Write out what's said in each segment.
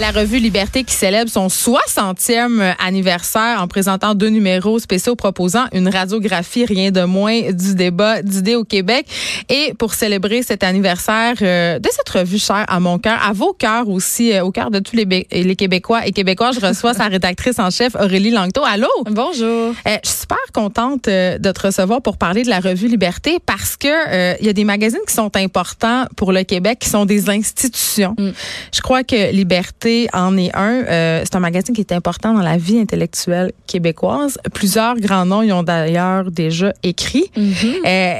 La revue Liberté qui célèbre son 60e anniversaire en présentant 2 numéros spéciaux proposant une radiographie, rien de moins, du débat d'idées au Québec. Et pour célébrer cet anniversaire de cette revue chère à mon cœur, à vos cœurs aussi, au cœur de tous les Québécois et Québécois, je reçois sa rédactrice en chef, Aurélie Langteau. Allô? Bonjour. Je suis super contente de te recevoir pour parler de la revue Liberté parce que il y a des magazines qui sont importants pour le Québec, qui sont des institutions. Mm. Je crois que Liberté en est un. C'est un magazine qui est important dans la vie intellectuelle québécoise. Plusieurs grands noms y ont d'ailleurs déjà écrit. Mm-hmm.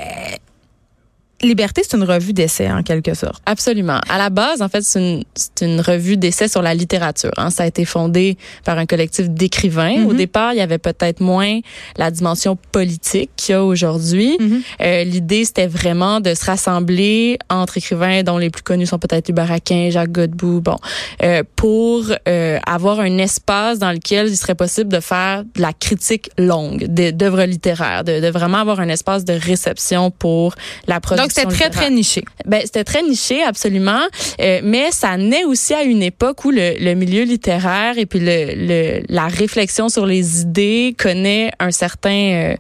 Liberté, c'est une revue d'essai, en quelque sorte. Absolument. À la base, en fait, c'est une revue d'essai sur la littérature. Hein. Ça a été fondé par un collectif d'écrivains. Mm-hmm. Au départ, il y avait peut-être moins la dimension politique qu'il y a aujourd'hui. Mm-hmm. L'idée, c'était vraiment de se rassembler entre écrivains dont les plus connus sont peut-être Hubert Aquin, Jacques Godbout, pour avoir un espace dans lequel il serait possible de faire de la critique longue d'œuvres littéraires, de vraiment avoir un espace de réception pour la production. Donc, c'était très, très niché. Ben, c'était très niché, absolument. Mais ça naît aussi à une époque où le milieu littéraire et puis la réflexion sur les idées connaît un certain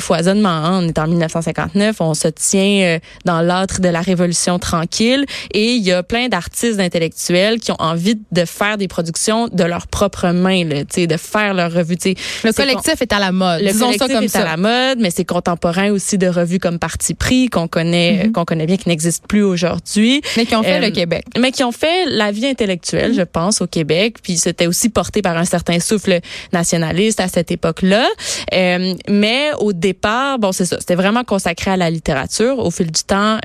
foisonnement. Hein. On est en 1959, on se tient dans l'âtre de la Révolution tranquille et il y a plein d'artistes, d'intellectuels qui ont envie de faire des productions de leurs propres mains, de faire leur revue. Le collectif est à la mode. Le collectif est à la mode, mais c'est contemporain aussi de revues comme Parti pris, qu'on connaît bien, qui n'existe plus aujourd'hui. Mais qui ont fait le Québec. Mais qui ont fait la vie intellectuelle, je pense, au Québec. Puis c'était aussi porté par un certain souffle nationaliste à cette époque-là. Mais au départ, bon, c'est ça. C'était vraiment consacré à la littérature. Au fil du temps,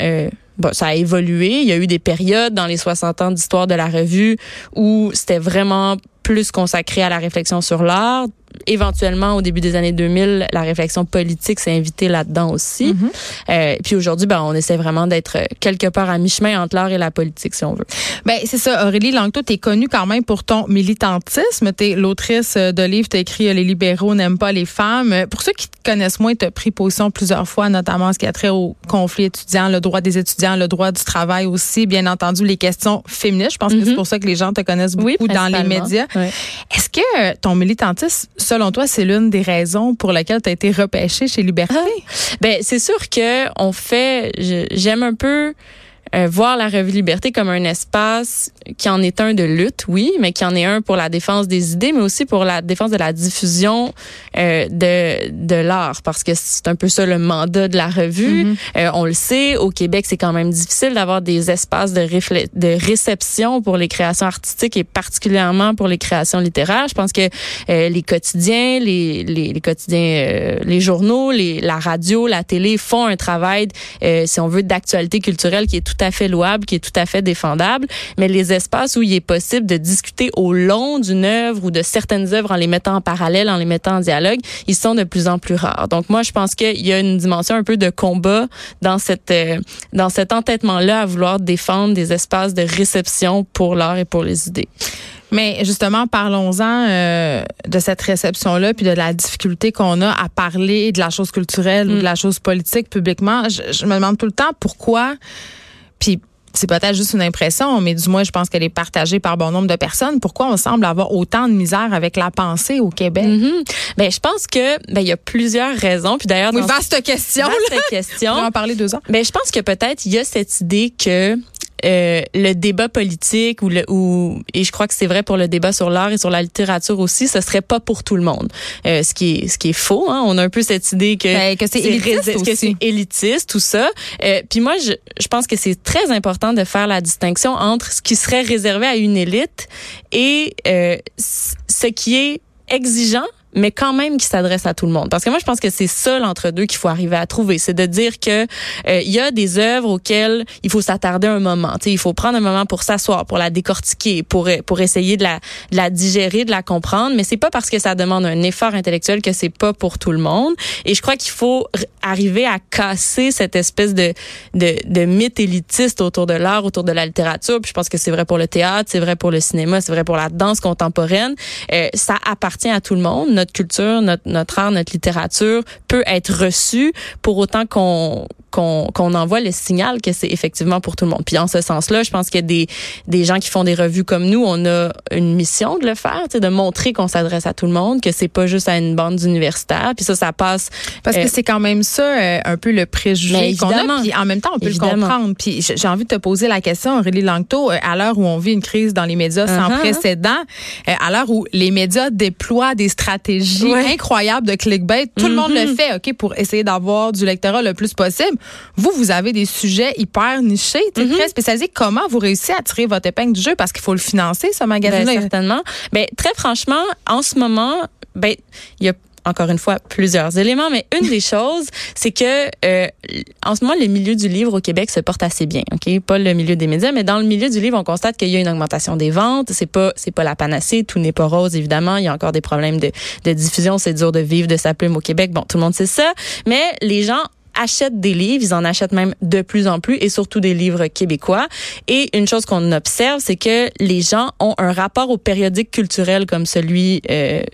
ça a évolué. Il y a eu des périodes dans les 60 ans d'histoire de la revue où c'était vraiment plus consacré à la réflexion sur l'art. Éventuellement, au début des années 2000, la réflexion politique s'est invitée là-dedans aussi. Mm-hmm. Puis aujourd'hui, on essaie vraiment d'être quelque part à mi-chemin entre l'art et la politique, si on veut. Ben c'est ça, Aurélie Langteau, t'es connue quand même pour ton militantisme. T'es l'autrice de livres, t'as écrit « Les libéraux n'aiment pas les femmes ». Pour ceux qui te connaissent moins, t'as pris position plusieurs fois, notamment en ce qui a trait au conflit étudiant, le droit des étudiants, le droit du travail aussi, bien entendu, les questions féministes. Je pense que c'est pour ça que les gens te connaissent beaucoup dans les médias. Oui. Est-ce que ton militantisme, selon toi, c'est l'une des raisons pour laquelle tu as été repêchée chez Liberté? Ben, c'est sûr que j'aime un peu voir la revue Liberté comme un espace qui en est un de lutte, oui, mais qui en est un pour la défense des idées, mais aussi pour la défense de la diffusion de l'art, parce que c'est un peu ça le mandat de la revue. Mm-hmm. On le sait, au Québec, c'est quand même difficile d'avoir des espaces de réception pour les créations artistiques et particulièrement pour les créations littéraires. Je pense que les quotidiens, les journaux, la radio, la télé font un travail, si on veut, d'actualité culturelle qui est tout à fait louable, qui est tout à fait défendable, mais les espaces où il est possible de discuter au long d'une œuvre ou de certaines œuvres en les mettant en parallèle, en les mettant en dialogue, ils sont de plus en plus rares. Donc moi, je pense qu'il y a une dimension un peu de combat dans cet entêtement-là à vouloir défendre des espaces de réception pour l'art et pour les idées. Mais justement, parlons-en de cette réception-là puis de la difficulté qu'on a à parler de la chose culturelle ou de la chose politique publiquement. Je me demande tout le temps pourquoi... Puis c'est peut-être juste une impression, mais du moins, je pense qu'elle est partagée par bon nombre de personnes. Pourquoi on semble avoir autant de misère avec la pensée au Québec? Mm-hmm. Je pense que il y a plusieurs raisons. Puis d'ailleurs, vaste question. On va en parler 2 ans. Je pense que peut-être il y a cette idée que le débat politique et je crois que c'est vrai pour le débat sur l'art et sur la littérature aussi, ce serait pas pour tout le monde. Ce qui est faux, hein. On a un peu cette idée que c'est élitiste aussi. Que c'est élitiste, tout ça. Puis moi, je pense que c'est très important de faire la distinction entre ce qui serait réservé à une élite et ce qui est exigeant mais quand même qui s'adresse à tout le monde. Parce que moi, je pense que c'est ça l'entre-deux qu'il faut arriver à trouver. C'est de dire que il y a des œuvres auxquelles il faut s'attarder un moment. T'sais, il faut prendre un moment pour s'asseoir, pour la décortiquer, pour essayer de la digérer, de la comprendre. Mais c'est pas parce que ça demande un effort intellectuel que c'est pas pour tout le monde. Et je crois qu'il faut arriver à casser cette espèce de mythe élitiste autour de l'art, autour de la littérature. Puis je pense que c'est vrai pour le théâtre, c'est vrai pour le cinéma, c'est vrai pour la danse contemporaine. Ça appartient à tout le monde. Notre culture, notre art, notre littérature peut être reçue pour autant qu'on envoie le signal que c'est effectivement pour tout le monde. Puis en ce sens-là, je pense que des gens qui font des revues comme nous, on a une mission de le faire, de montrer qu'on s'adresse à tout le monde, que c'est pas juste à une bande d'universitaires. Puis ça passe parce que c'est quand même ça un peu le préjugé qu'on a. Puis en même temps, on peut le comprendre. Puis j'ai envie de te poser la question, Aurélie Langteau, à l'heure où on vit une crise dans les médias sans précédent, à l'heure où les médias déploient des stratégies incroyables de clickbait, tout le monde le fait, ok, pour essayer d'avoir du lectorat le plus possible. Vous avez des sujets hyper nichés, très spécialisés. Comment vous réussissez à tirer votre épingle du jeu? Parce qu'il faut le financer, ce magazine-là. Ben, certainement. Ben, très franchement, en ce moment, ben, il y a encore une fois plusieurs éléments, mais une des choses, c'est que en ce moment le milieu du livre au Québec se porte assez bien, OK, pas le milieu des médias, mais dans le milieu du livre, on constate qu'il y a une augmentation des ventes, c'est pas la panacée, tout n'est pas rose évidemment, il y a encore des problèmes de diffusion, c'est dur de vivre de sa plume au Québec. Bon, tout le monde sait ça, mais les gens achètent des livres, ils en achètent même de plus en plus et surtout des livres québécois. Et une chose qu'on observe, c'est que les gens ont un rapport aux périodiques culturels comme celui,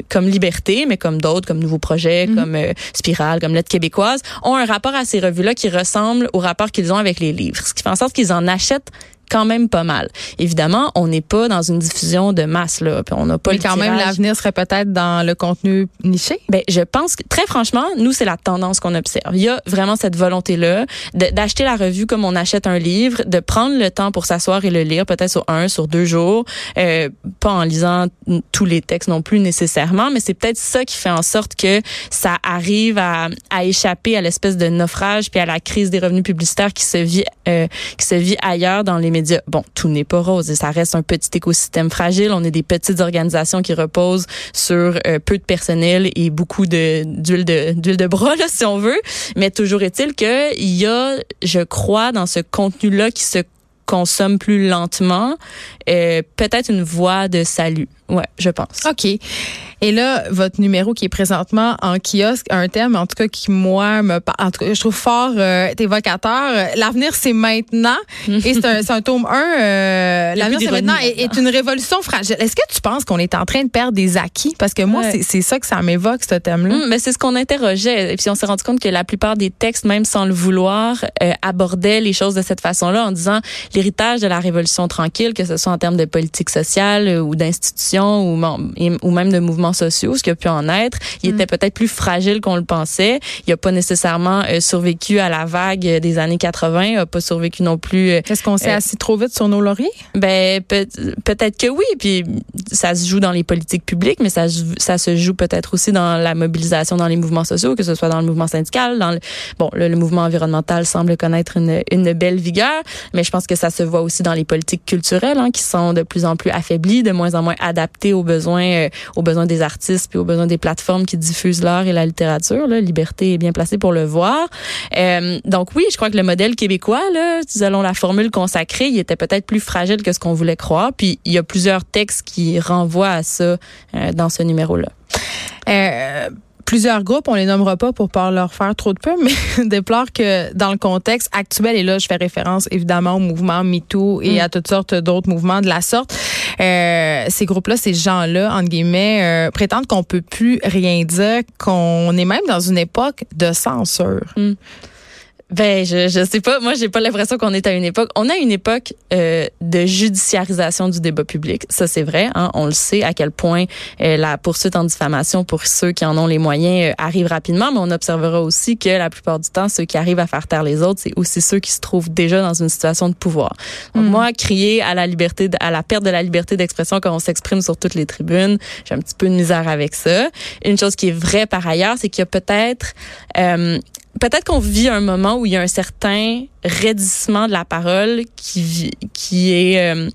comme Liberté, mais comme d'autres, comme Nouveau Projet, comme Spirale, comme Lettre québécoise, ont un rapport à ces revues-là qui ressemble au rapport qu'ils ont avec les livres. Ce qui fait en sorte qu'ils en achètent quand même pas mal. Évidemment, on n'est pas dans une diffusion de masse là, puis on n'a pas. Mais quand même, l'avenir serait peut-être dans le contenu niché. Ben, je pense que très franchement, nous c'est la tendance qu'on observe. Il y a vraiment cette volonté là d'acheter la revue comme on achète un livre, de prendre le temps pour s'asseoir et le lire, peut-être sur 1, sur 2 jours, pas en lisant tous les textes non plus nécessairement, mais c'est peut-être ça qui fait en sorte que ça arrive à échapper à l'espèce de naufrage puis à la crise des revenus publicitaires qui se vit ailleurs dans les médias. Bon, tout n'est pas rose et ça reste un petit écosystème fragile. On est des petites organisations qui reposent sur peu de personnel et beaucoup d'huile de bras, là, si on veut. Mais toujours est-il que il y a, je crois, dans ce contenu-là qui se consomme plus lentement, peut-être une voie de salut. Ouais, je pense. OK. Et là, votre numéro qui est présentement en kiosque, un thème, en tout cas, qui, moi, je trouve fort évocateur. L'avenir, c'est maintenant. Et c'est un tome 1. L'avenir, c'est maintenant. Est une révolution fragile. Est-ce que tu penses qu'on est en train de perdre des acquis? Parce que moi, c'est ça que ça m'évoque, ce thème-là. Mais c'est ce qu'on interrogeait. Et puis, on s'est rendu compte que la plupart des textes, même sans le vouloir, abordaient les choses de cette façon-là, en disant l'héritage de la révolution tranquille, que ce soit en termes de politique sociale ou d'institutions, ou même de mouvements sociaux, ce qui a pu en être, il était peut-être plus fragile qu'on le pensait. Il n'a pas nécessairement survécu à la vague des années 80, il n'a pas survécu non plus. Est-ce qu'on s'est assis trop vite sur nos lauriers? Ben, peut-être que oui, puis ça se joue dans les politiques publiques, mais ça se joue peut-être aussi dans la mobilisation dans les mouvements sociaux, que ce soit dans le mouvement syndical, dans le mouvement environnemental semble connaître une belle vigueur, mais je pense que ça se voit aussi dans les politiques culturelles, hein, qui sont de plus en plus affaiblies, de moins en moins adaptées aux besoins des artistes puis aux besoins des plateformes qui diffusent l'art et la littérature. Là, Liberté est bien placée pour le voir. Donc oui, je crois que le modèle québécois, là, selon la formule consacrée, il était peut-être plus fragile que ce qu'on voulait croire. Puis il y a plusieurs textes qui renvoient à ça dans ce numéro-là. Plusieurs groupes, on les nommera pas pour pas leur faire trop de peu, mais déplorent que dans le contexte actuel, et là je fais référence évidemment au mouvement MeToo et à toutes sortes d'autres mouvements de la sorte, ces groupes-là, ces gens-là, entre guillemets, prétendent qu'on peut plus rien dire, qu'on est même dans une époque de censure. Ben, je sais pas. Moi, j'ai pas l'impression qu'on est à une époque. On a une époque de judiciarisation du débat public. Ça, c'est vrai. Hein? On le sait à quel point la poursuite en diffamation pour ceux qui en ont les moyens arrive rapidement. Mais on observera aussi que la plupart du temps, ceux qui arrivent à faire taire les autres, c'est aussi ceux qui se trouvent déjà dans une situation de pouvoir. Donc, moi, crier à la perte de la liberté d'expression quand on s'exprime sur toutes les tribunes, j'ai un petit peu de misère avec ça. Une chose qui est vraie par ailleurs, c'est qu'il y a peut-être qu'on vit un moment où il y a un certain raidissement de la parole qui est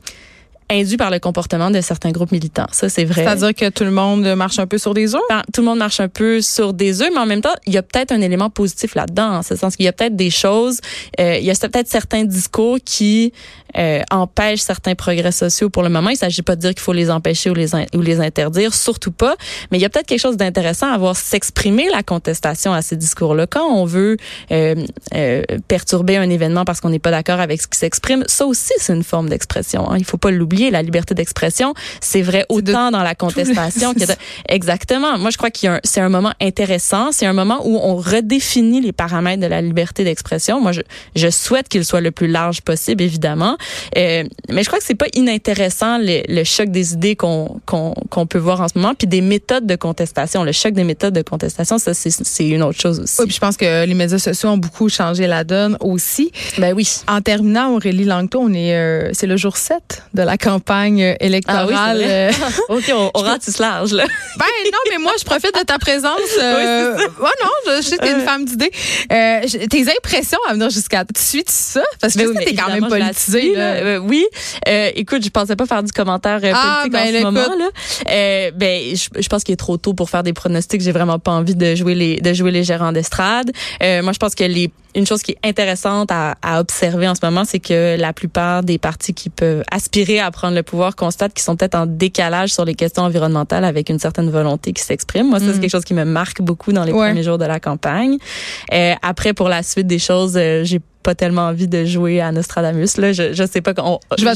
induit par le comportement de certains groupes militants. Ça, c'est vrai. C'est-à-dire que tout le monde marche un peu sur des œufs? Tout le monde marche un peu sur des œufs, mais en même temps, il y a peut-être un élément positif là-dedans, en ce sens qu'il y a peut-être des choses, il y a peut-être certains discours qui empêchent certains progrès sociaux pour le moment. Il ne s'agit pas de dire qu'il faut les empêcher ou les interdire, surtout pas, mais il y a peut-être quelque chose d'intéressant à voir s'exprimer la contestation à ces discours-là. Quand on veut perturber un événement parce qu'on n'est pas d'accord avec ce qui s'exprime, ça aussi, c'est une forme d'expression. Hein. Il ne faut pas l'oublier, la liberté d'expression, c'est vrai autant dans la contestation que de... Exactement. Moi, je crois qu'il y a c'est un moment intéressant, c'est un moment où on redéfinit les paramètres de la liberté d'expression. Moi, je souhaite qu'il soit le plus large possible, évidemment, mais je crois que c'est pas inintéressant le choc des idées qu'on peut voir en ce moment, puis des méthodes de contestation. Le choc des méthodes de contestation, ça, c'est une autre chose aussi. Oui, puis je pense que les médias sociaux ont beaucoup changé la donne aussi. Ben oui. En terminant, Aurélie Langteau, c'est le jour 7 de la campagne électorale. Ah oui, c'est vrai. OK, on ratisse large, là. Ben non, mais moi, je profite de ta présence. Oui, oh non, je sais que t'es une femme d'idées. Tes impressions à venir jusqu'à... Tu suis-tu ça? Parce que je sais que t'es quand même politisée. Oui. Écoute, je pensais pas faire du commentaire politique en ce moment. Là. Je pense qu'il est trop tôt pour faire des pronostics. J'ai vraiment pas envie de jouer les gérants d'estrade. Moi, je pense que une chose qui est intéressante à observer en ce moment, c'est que la plupart des partis qui peuvent aspirer à prendre le pouvoir constatent qu'ils sont peut-être en décalage sur les questions environnementales avec une certaine volonté qui s'exprime. Moi, ça, c'est quelque chose qui me marque beaucoup dans les premiers jours de la campagne. Après, pour la suite des choses, j'ai pas tellement envie de jouer à Nostradamus. Là, je sais pas. Je vais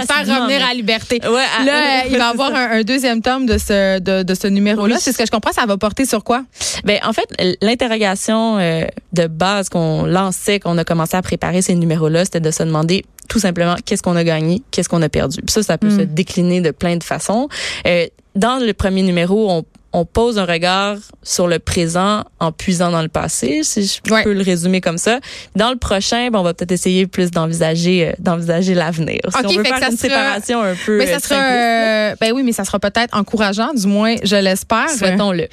te faire revenir à la liberté. Ouais, là, il va y avoir un deuxième tome de ce numéro-là. Oui. C'est ce que je comprends. Ça va porter sur quoi? Ben, en fait, l'interrogation de base qu'on lançait, qu'on a commencé à préparer ces numéros-là, c'était de se demander tout simplement qu'est-ce qu'on a gagné, qu'est-ce qu'on a perdu. Puis ça peut se décliner de plein de façons. Dans le premier numéro, on pose un regard sur le présent en puisant dans le passé, si je peux le résumer comme ça. Dans le prochain, on va peut-être essayer plus d'envisager l'avenir. Si on veut faire une séparation un peu simpliste. Ben oui, mais ça sera peut-être encourageant, du moins, je l'espère. Souhaitons-le.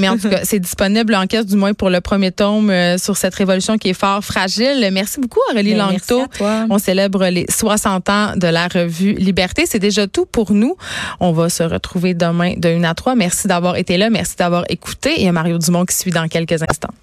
Mais en tout cas, c'est disponible en caisse, du moins pour le premier tome sur cette révolution qui est fort fragile. Merci beaucoup, Aurélie Langteau. Merci à toi. On célèbre les 60 ans de la revue Liberté. C'est déjà tout pour nous. On va se retrouver demain de 1 à 3. Merci d'avoir été là. Merci d'avoir écouté. Il y a Mario Dumont qui suit dans quelques instants.